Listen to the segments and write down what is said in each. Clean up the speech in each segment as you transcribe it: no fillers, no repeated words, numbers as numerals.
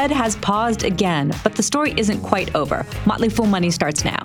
Fed has paused again, but the story isn't quite over. Motley Fool Money starts now.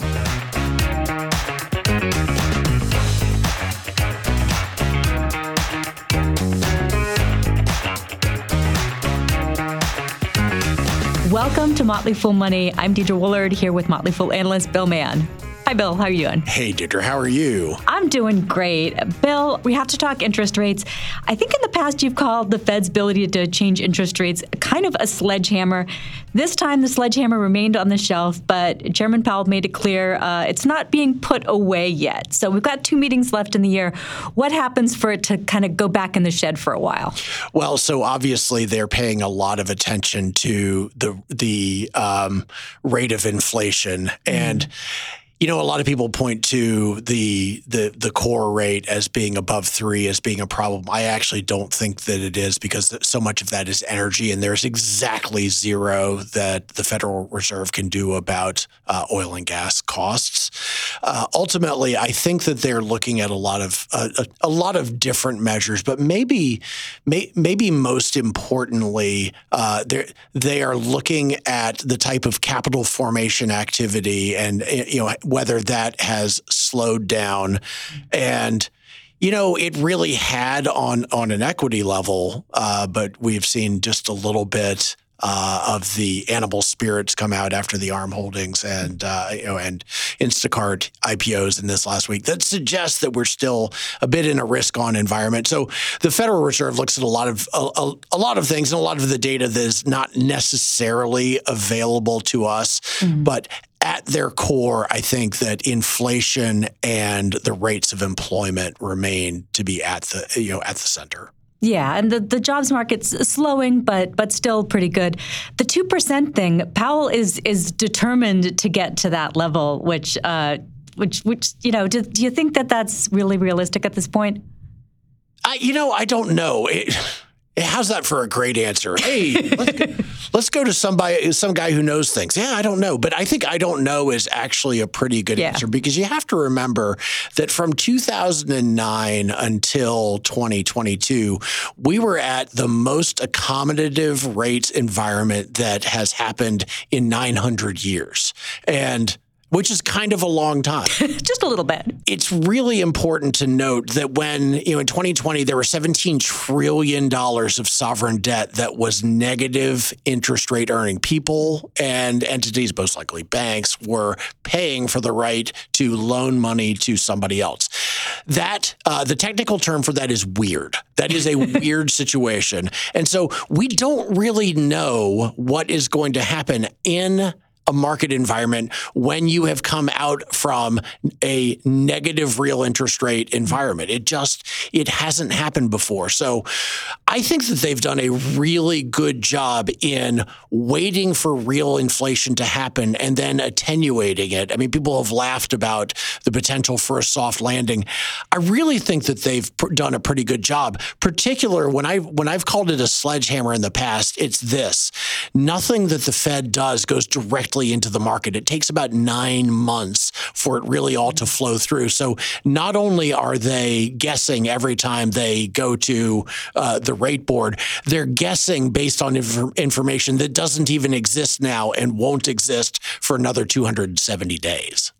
Welcome to Motley Fool Money. I'm Deidre Woollard here with Motley Fool analyst Bill Mann. Hi, Bill. How are you doing? Hey, Deidre. How are you? I'm doing great. Bill, we have to talk interest rates. I think in the past you've called the Fed's ability to change interest rates kind of a sledgehammer. This time the sledgehammer remained on the shelf, but Chairman Powell made it clear it's not being put away yet. So we've got two meetings left in the year. What happens for it to kind of go back in the shed for a while? Well, so obviously they're paying a lot of attention to the rate of inflation. And you know, a lot of people point to the core rate as being above 3 as being a problem. I actually don't think that it is, because so much of that is energy, and there's exactly zero that the Federal Reserve can do about oil and gas costs. Ultimately, I think that they're looking at a lot of different measures, but maybe most importantly, they are looking at the type of capital formation activity, and you know, whether that has slowed down. And, you know, it really had on an equity level, but we've seen just a little bit of the animal spirits come out after the ARM Holdings and Instacart IPOs in this last week. That suggests that we're still a bit in a risk-on environment. So the Federal Reserve looks at a lot of things and a lot of the data that is not necessarily available to us, but at their core, I think that inflation and the rates of employment remain to be at the center. Yeah, and the jobs market's slowing, but still pretty good. The 2% thing, Powell is determined to get to that level, which you know, do you think that that's really realistic at this point? I don't know. How's that for a great answer? Hey, let's go to some guy who knows things. Yeah, I don't know. But I think "I don't know" is actually a pretty good answer, because you have to remember that from 2009 until 2022, we were at the most accommodative rates environment that has happened in 900 years. And which is kind of a long time. Just a little bit. It's really important to note that when, you know, in 2020, there were $17 trillion of sovereign debt that was negative interest rate earning. People and entities, most likely banks, were paying for the right to loan money to somebody else. That, the technical term for that is weird. That is a weird situation. And so we don't really know what is going to happen in a market environment when you have come out from a negative real interest rate environment. It hasn't happened before. So I think that they've done a really good job in waiting for real inflation to happen and then attenuating it. I mean, people have laughed about the potential for a soft landing. I really think that they've done a pretty good job. Particular when I've called it a sledgehammer in the past, it's this. Nothing that the Fed does goes directly into the market. It takes about 9 months for it really all to flow through. So not only are they guessing every time they go to the rate board, they're guessing based on information that doesn't even exist now and won't exist for another 270 days.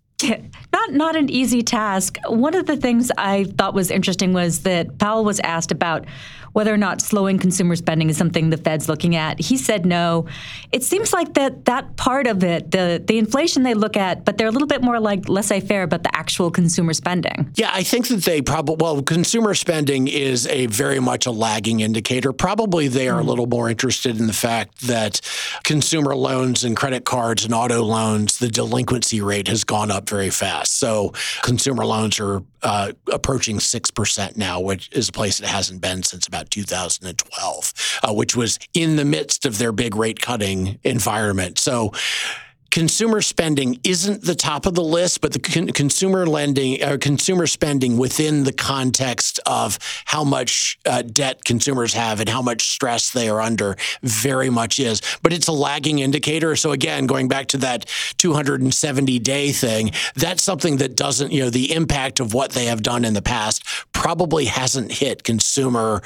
Not an easy task. One of the things I thought was interesting was that Powell was asked about whether or not slowing consumer spending is something the Fed's looking at. He said no. It seems like that part of it, the inflation they look at, but they're a little bit more like laissez-faire about the actual consumer spending. Yeah, I think that they consumer spending is a very much a lagging indicator. Probably they are a little more interested in the fact that consumer loans and credit cards and auto loans, the delinquency rate has gone up very fast. So consumer loans are approaching 6% now, which is a place it hasn't been since about 2012, which was in the midst of their big rate cutting environment. So consumer spending isn't the top of the list, but the consumer lending or consumer spending within the context of how much debt consumers have and how much stress they are under very much is. But it's a lagging indicator. So again, going back to that 270-day thing, that's something that doesn't, you know, the impact of what they have done in the past probably hasn't hit consumer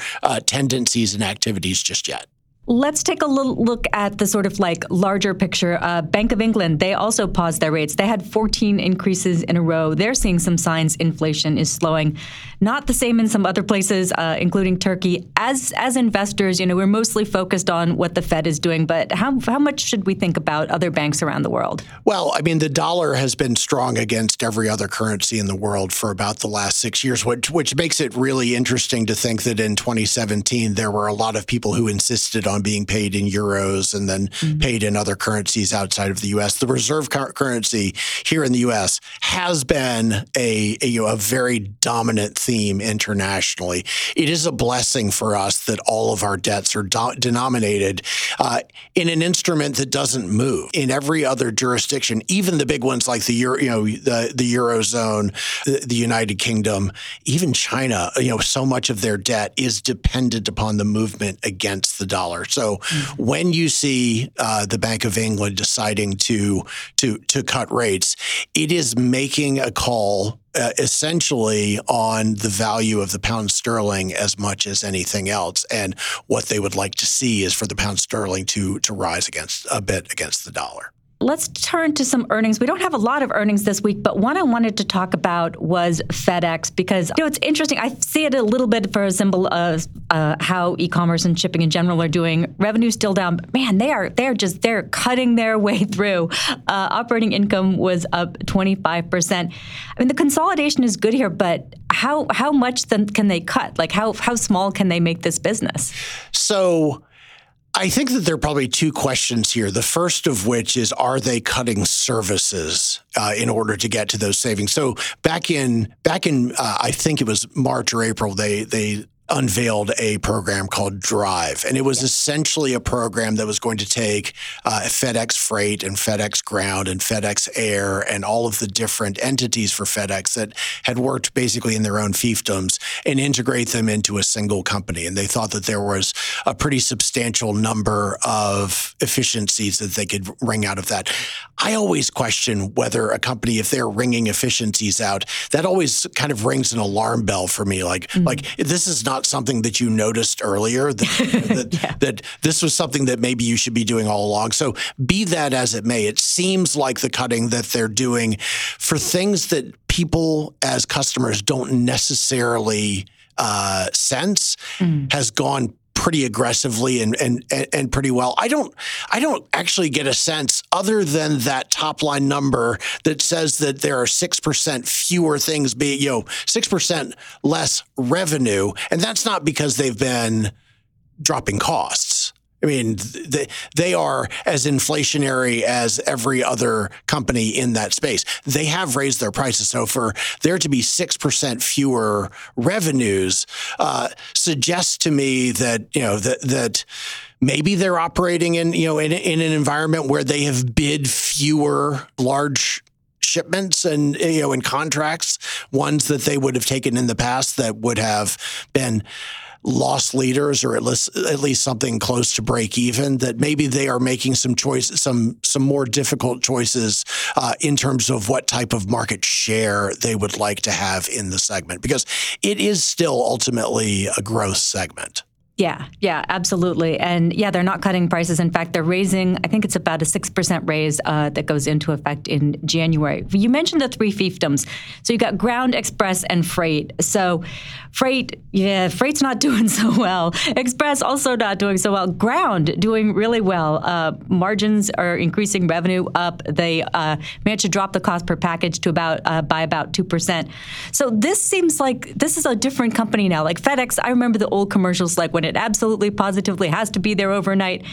tendencies and activities just yet. Let's take a look at the sort of like larger picture. Bank of England, they also paused their rates. They had 14 increases in a row. They're seeing some signs inflation is slowing. Not the same in some other places, including Turkey. As investors, you know, we're mostly focused on what the Fed is doing, but how much should we think about other banks around the world? Well, I mean, the dollar has been strong against every other currency in the world for about the last 6 years, which makes it really interesting to think that in 2017, there were a lot of people who insisted on being paid in euros and then paid in other currencies outside of the U.S. The reserve currency here in the U.S. has been a very dominant theme internationally. It is a blessing for us that all of our debts are denominated in an instrument that doesn't move. In every other jurisdiction, even the big ones like the eurozone, the United Kingdom, even China, so much of their debt is dependent upon the movement against the dollar. So when you see the Bank of England deciding to cut rates, it is making a call essentially on the value of the pound sterling as much as anything else. And what they would like to see is for the pound sterling to rise a bit against the dollar. Let's turn to some earnings. We don't have a lot of earnings this week, but one I wanted to talk about was FedEx because, it's interesting. I see it a little bit for a symbol of how e-commerce and shipping in general are doing. Revenue still down, but man, they're cutting their way through. Operating income was up 25%. I mean, the consolidation is good here, but how much then can they cut? Like how small can they make this business? So I think that there are probably two questions here. The first of which is, are they cutting services in order to get to those savings? So back in I think it was March or April, they unveiled a program called DRIVE. And it was essentially a program that was going to take FedEx Freight and FedEx Ground and FedEx Air and all of the different entities for FedEx that had worked basically in their own fiefdoms and integrate them into a single company. And they thought that there was a pretty substantial number of efficiencies that they could wring out of that. I always question whether a company, if they're wringing efficiencies out, that always kind of rings an alarm bell for me. Like this is not something that you noticed earlier, that this was something that maybe you should be doing all along. So be that as it may, it seems like the cutting that they're doing for things that people as customers don't necessarily sense has gone pretty aggressively and pretty well. I don't actually get a sense other than that top line number that says that there are 6% fewer things being, 6% less revenue. And that's not because they've been dropping costs. I mean, they are as inflationary as every other company in that space. They have raised their prices. So for there to be 6% fewer revenues suggests to me that, that maybe they're operating in an environment where they have bid fewer large shipments and, in contracts, ones that they would have taken in the past that would have been loss leaders, or at least something close to break even. That maybe they are making some choices, some more difficult choices in terms of what type of market share they would like to have in the segment, because it is still ultimately a growth segment. Yeah, absolutely. And they're not cutting prices. In fact, they're raising, I think it's about a 6% raise that goes into effect in January. You mentioned the three fiefdoms. So you got Ground, Express, and Freight. So Freight's not doing so well. Express also not doing so well. Ground doing really well. Margins are increasing, revenue up. They managed to drop the cost per package to by about 2%. So this seems like this is a different company now. Like FedEx, I remember the old commercials like when it absolutely positively has to be there overnight.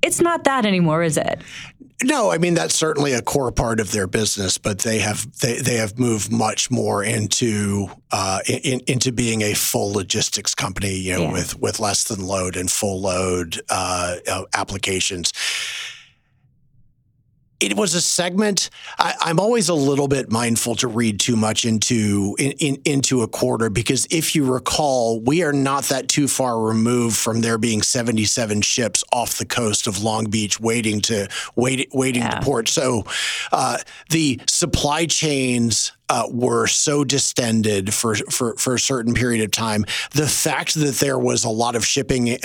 It's not that anymore, is it? No, I mean, that's certainly a core part of their business, but they have moved much more into being a full logistics company, with less than load and full load applications. It was a segment. I'm always a little bit mindful to read too much into a quarter, because if you recall, we are not that too far removed from there being 77 ships off the coast of Long Beach waiting to port. So the supply chains were so distended for a certain period of time. The fact that there was a lot of shipping in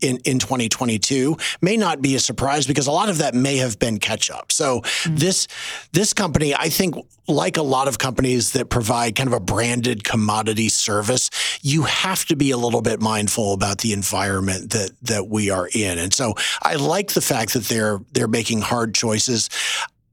2022 may not be a surprise because a lot of that may have been catch up. So this company, I think, like a lot of companies that provide kind of a branded commodity service, you have to be a little bit mindful about the environment that we are in. And so I like the fact that they're making hard choices.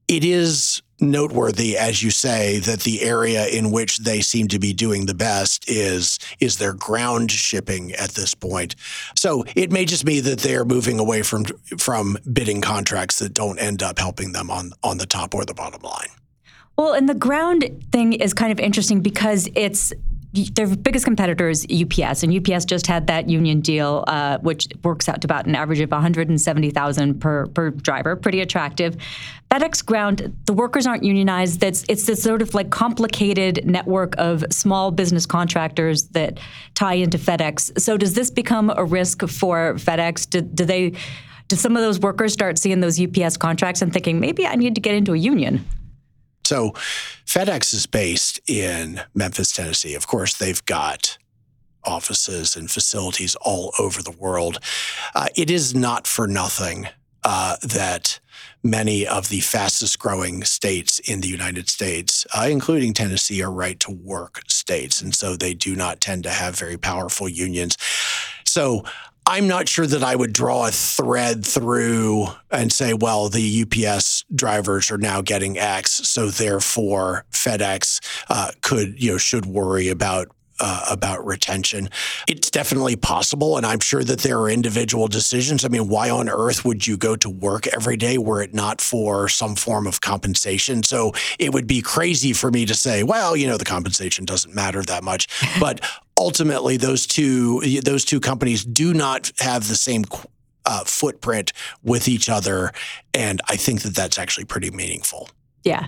It is noteworthy, as you say, that the area in which they seem to be doing the best is their ground shipping at this point. So it may just be that they're moving away from bidding contracts that don't end up helping them on the top or the bottom line. Well, and the ground thing is kind of interesting because it's their biggest competitor is UPS, and UPS just had that union deal, which works out to about an average of $170,000 per driver. Pretty attractive. FedEx Ground, the workers aren't unionized. It's this sort of like complicated network of small business contractors that tie into FedEx. So does this become a risk for FedEx? Do some of those workers start seeing those UPS contracts and thinking, maybe I need to get into a union? So FedEx is based in Memphis, Tennessee. Of course, they've got offices and facilities all over the world. It is not for nothing that many of the fastest growing states in the United States, including Tennessee, are right to work states. And so they do not tend to have very powerful unions. So I'm not sure that I would draw a thread through and say, well, the UPS drivers are now getting X, so therefore FedEx should worry about retention. It's definitely possible, and I'm sure that there are individual decisions. I mean, why on earth would you go to work every day were it not for some form of compensation? So it would be crazy for me to say, well, the compensation doesn't matter that much. But ultimately, those two companies do not have the same footprint with each other, and I think that that's actually pretty meaningful. Yeah,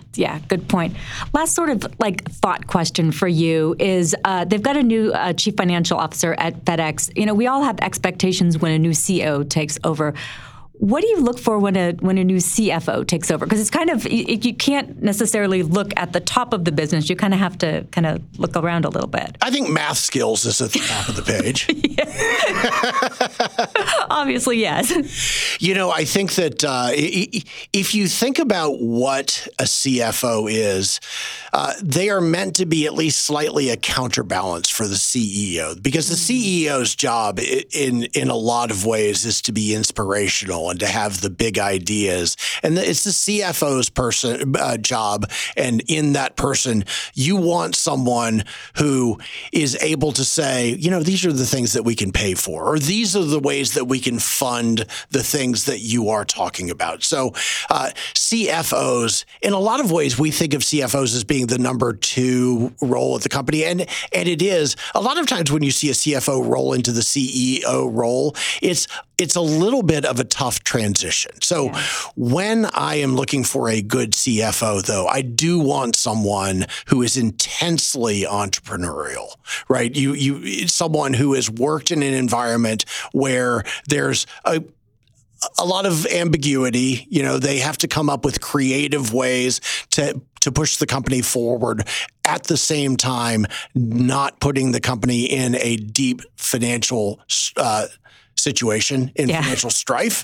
good point. Last sort of like thought question for you is they've got a new chief financial officer at FedEx. We all have expectations when a new CEO takes over. What do you look for when a new CFO takes over? Because it's kind of you can't necessarily look at the top of the business. You kind of have to look around a little bit. I think math skills is at the top of the page. Obviously, yes. I think that if you think about what a CFO is, they are meant to be at least slightly a counterbalance for the CEO, because the CEO's job in a lot of ways is to be inspirational and to have the big ideas. And it's the CFO's job. And in that person, you want someone who is able to say, these are the things that we can pay for, or these are the ways that we can fund the things that you are talking about. So CFOs, in a lot of ways, we think of CFOs as being the number two role at the company. And it is. A lot of times when you see a CFO roll into the CEO role, it's a little bit of a tough transition. So when I am looking for a good CFO, though, I do want someone who is intensely entrepreneurial, right? It's someone who has worked in an environment where there's a lot of ambiguity. They have to come up with creative ways to push the company forward, at the same time not putting the company in a deep financial situation in financial strife,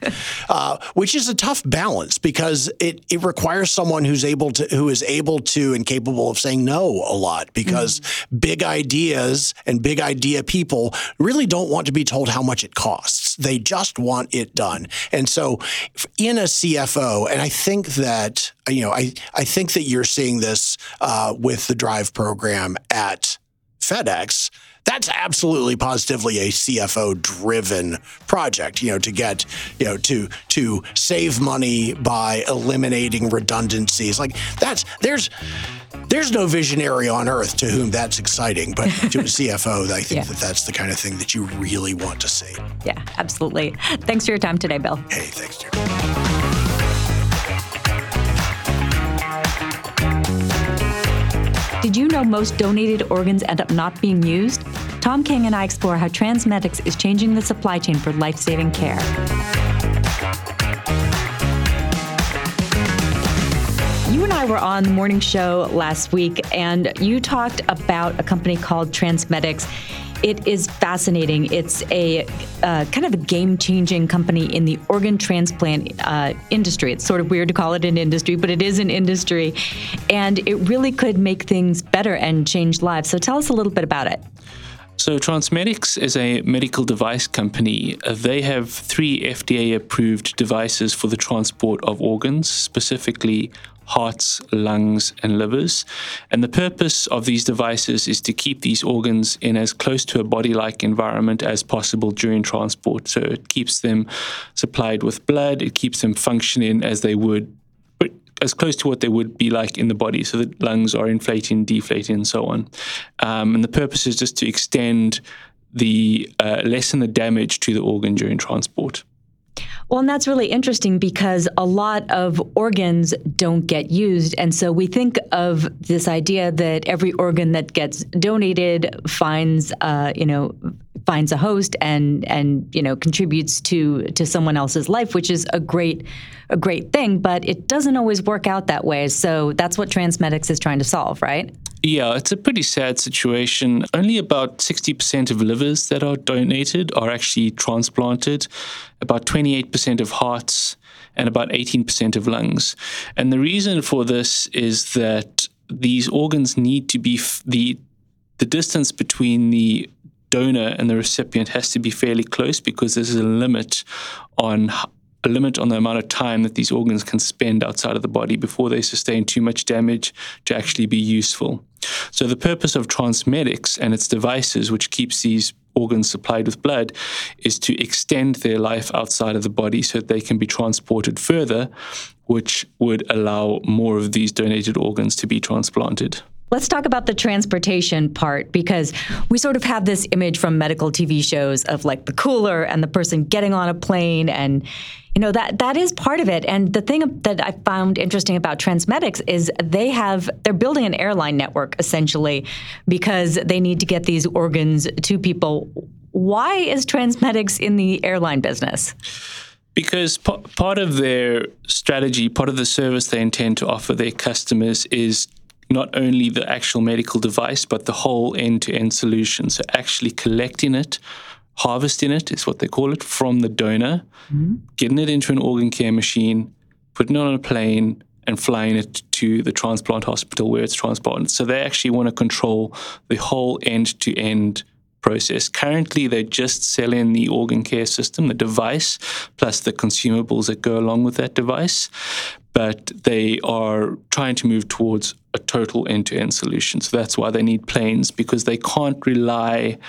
which is a tough balance because it requires someone who is able to and capable of saying no a lot, because big ideas and big idea people really don't want to be told how much it costs. They just want it done. And so in a CFO, and I think that, I think that you're seeing this with the DRIVE program at FedEx. That's absolutely positively a CFO-driven project, to save money by eliminating redundancies. Like there's no visionary on earth to whom that's exciting, but to a CFO, I think that's the kind of thing that you really want to see. Yeah, absolutely. Thanks for your time today, Bill. Hey, thanks, Jerry. Did you know most donated organs end up not being used? Tom King and I explore how Transmedics is changing the supply chain for life-saving care. you and I were on the morning show last week, and you talked about a company called Transmedics. It is fascinating. It's a kind of a game-changing company in the organ transplant industry. It's sort of weird to call it an industry, but it is an industry. And it really could make things better and change lives. So tell us a little bit about it. So Transmedics is a medical device company. They have 3 FDA-approved devices for the transport of organs, specifically hearts, lungs, and livers. And the purpose of these devices is to keep these organs in as close to a body-like environment as possible during transport. So it keeps them supplied with blood. It keeps them functioning as they would, as close to what they would be like in the body. So the lungs are inflating, deflating, and so on. And the purpose is just to extend the lessen the damage to the organ during transport. Well, and that's really interesting because a lot of organs don't get used. And so we think of this idea that every organ that gets donated finds a host and contributes to someone else's life, which is a great thing. But it doesn't always work out that way. So that's what Transmedics is trying to solve, right? Yeah, it's a pretty sad situation. Only about 60% of livers that are donated are actually transplanted, about 28% of hearts, and about 18% of lungs. And the reason for this is that these organs need to be the distance between the donor and the recipient has to be fairly close, because this is a limit on the amount of time that these organs can spend outside of the body before they sustain too much damage to actually be useful. So the purpose of Transmedics and its devices, which keeps these organs supplied with blood, is to extend their life outside of the body so that they can be transported further, which would allow more of these donated organs to be transplanted. Let's talk about the transportation part, because we sort of have this image from medical TV shows of like the cooler and the person getting on a plane, and that is part of it. And the thing that I found interesting about Transmedics is they're building an airline network, essentially, because they need to get these organs to people. Why is Transmedics in the airline business? Because part of their strategy, part of the service they intend to offer their customers is not only the actual medical device, but the whole end-to-end solution. So actually collecting it, harvesting it is what they call it, from the donor, getting it into an organ care machine, putting it on a plane, and flying it to the transplant hospital where it's transplanted. So they actually want to control the whole end-to-end process. Currently, they're just selling the organ care system, the device, plus the consumables that go along with that device. But they are trying to move towards a total end-to-end solution. So that's why they need planes, because they can't rely.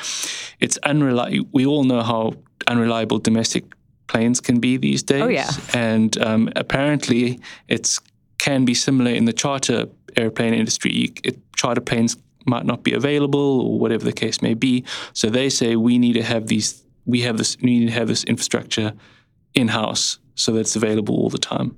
We all know how unreliable domestic planes can be these days. Oh, yeah. And apparently it can be similar in the charter airplane industry. Charter planes might not be available, or whatever the case may be. So they say we need to have this infrastructure in-house so that it's available all the time.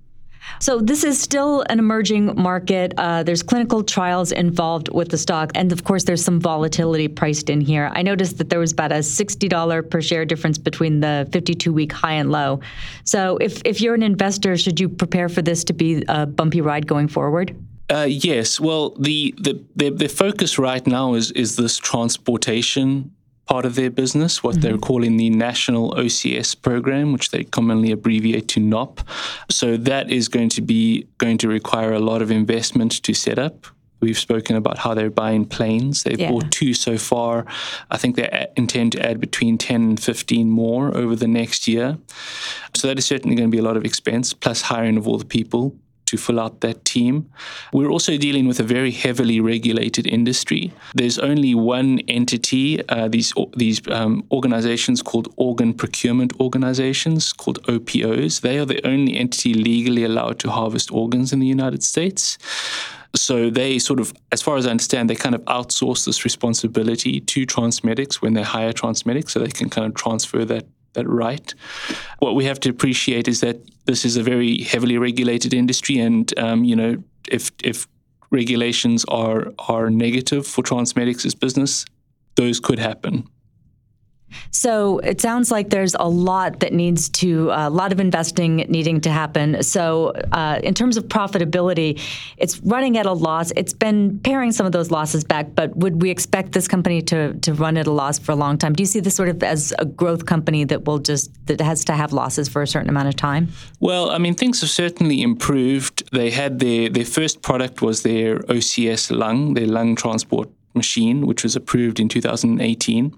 So this is still an emerging market. There's clinical trials involved with the stock. And, of course, there's some volatility priced in here. I noticed that there was about a $60 per share difference between the 52-week high and low. So if you're an investor, should you prepare for this to be a bumpy ride going forward? Yes. Well, the focus right now is this transportation part of their business, what they're calling the National OCS program, which they commonly abbreviate to NOP. So that is going to require a lot of investment to set up. We've spoken about how they're buying planes. They've bought 2 so far. I think they intend to add between 10 and 15 more over the next year. So that is certainly going to be a lot of expense, plus hiring of all the people to fill out that team. We're also dealing with a very heavily regulated industry. There's only one entity, these organizations called organ procurement organizations, called OPOs. They are the only entity legally allowed to harvest organs in the United States. So they sort of, as far as I understand, they kind of outsource this responsibility to Transmedics when they hire Transmedics, so they can kind of transfer that right. What we have to appreciate is that this is a very heavily regulated industry, and if regulations are negative for Transmedics' business, those could happen. So it sounds like there's a lot that needs to, a lot of investing needing to happen. So in terms of profitability, it's running at a loss. It's been paring some of those losses back, but would we expect this company to run at a loss for a long time? Do you see this sort of as a growth company that has to have losses for a certain amount of time? Well, I mean, things have certainly improved. They had their first product was their OCS lung, their lung transport machine, which was approved in 2018.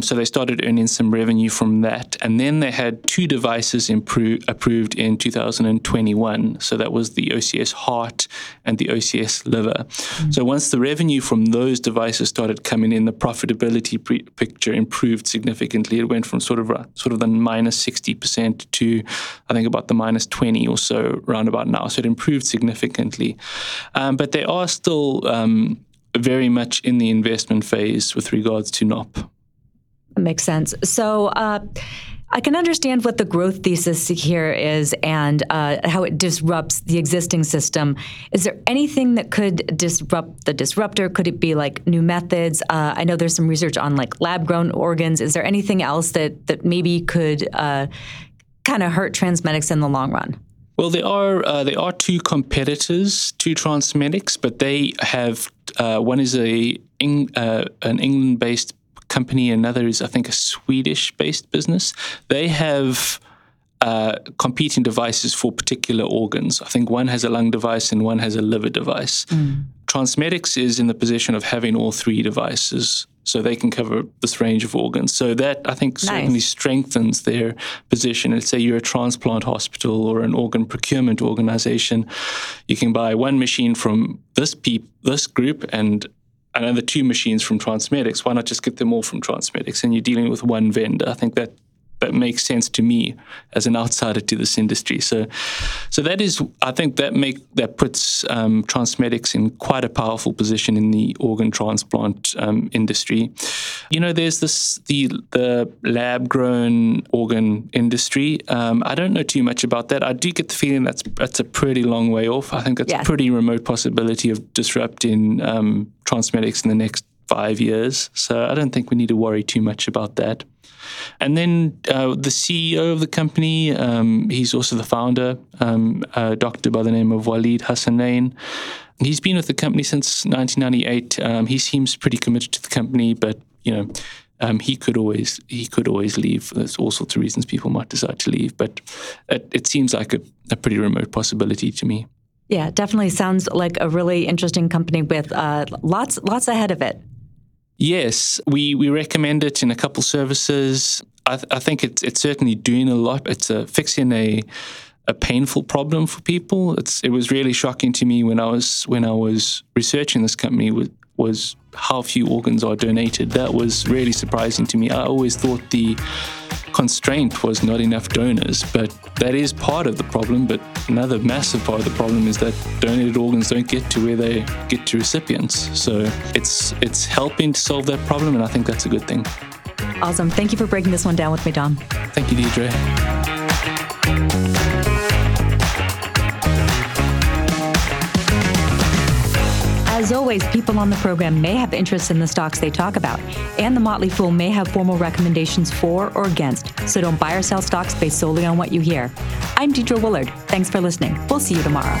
So they started earning some revenue from that. And then they had two devices approved in 2021. So that was the OCS heart and the OCS liver. Mm-hmm. So once the revenue from those devices started coming in, the profitability picture improved significantly. It went from sort of the minus 60% to, I think, about the minus 20 or so round about now. So it improved significantly. But they are still very much in the investment phase with regards to NOP. Makes sense. So I can understand what the growth thesis here is and how it disrupts the existing system. Is there anything that could disrupt the disruptor? Could it be like new methods? I know there's some research on like lab-grown organs. Is there anything else that maybe could kind of hurt Transmedics in the long run? Well, there are two competitors to Transmedics, but they have one is an England-based company, another is, I think, a Swedish-based business. They have competing devices for particular organs. I think one has a lung device and one has a liver device. Mm. Transmedics is in the position of having all three devices, so they can cover this range of organs. So that, I think, certainly strengthens their position. Let's say you're a transplant hospital or an organ procurement organization. You can buy one machine from this group and another two machines from Transmedics. Why not just get them all from Transmedics? And you're dealing with one vendor. I think that makes sense to me as an outsider to this industry. So that is, I think, that puts Transmedics in quite a powerful position in the organ transplant industry. You know, there's the lab-grown organ industry. I don't know too much about that. I do get the feeling that's a pretty long way off. I think that's a pretty remote possibility of disrupting Transmedics in the next 5 years. So I don't think we need to worry too much about that. And then the CEO of the company, he's also the founder, a doctor by the name of Walid Hassanein. He's been with the company since 1998. He seems pretty committed to the company, but you know, he could always leave. There's all sorts of reasons people might decide to leave, but it seems like a pretty remote possibility to me. Yeah, definitely sounds like a really interesting company with lots ahead of it. Yes, we recommend it in a couple services. I think it's certainly doing a lot. It's fixing a painful problem for people. It was really shocking to me when I was researching this company was how few organs are donated. That was really surprising to me. I always thought the constraint was not enough donors, but that is part of the problem. But another massive part of the problem is that donated organs don't get to where they get to recipients. So it's helping to solve that problem, and I think that's a good thing. Awesome. Thank you for breaking this one down with me, Dom. Thank you, Deidre. As always, people on the program may have interests in the stocks they talk about, and The Motley Fool may have formal recommendations for or against, so don't buy or sell stocks based solely on what you hear. I'm Deidre Woollard. Thanks for listening. We'll see you tomorrow.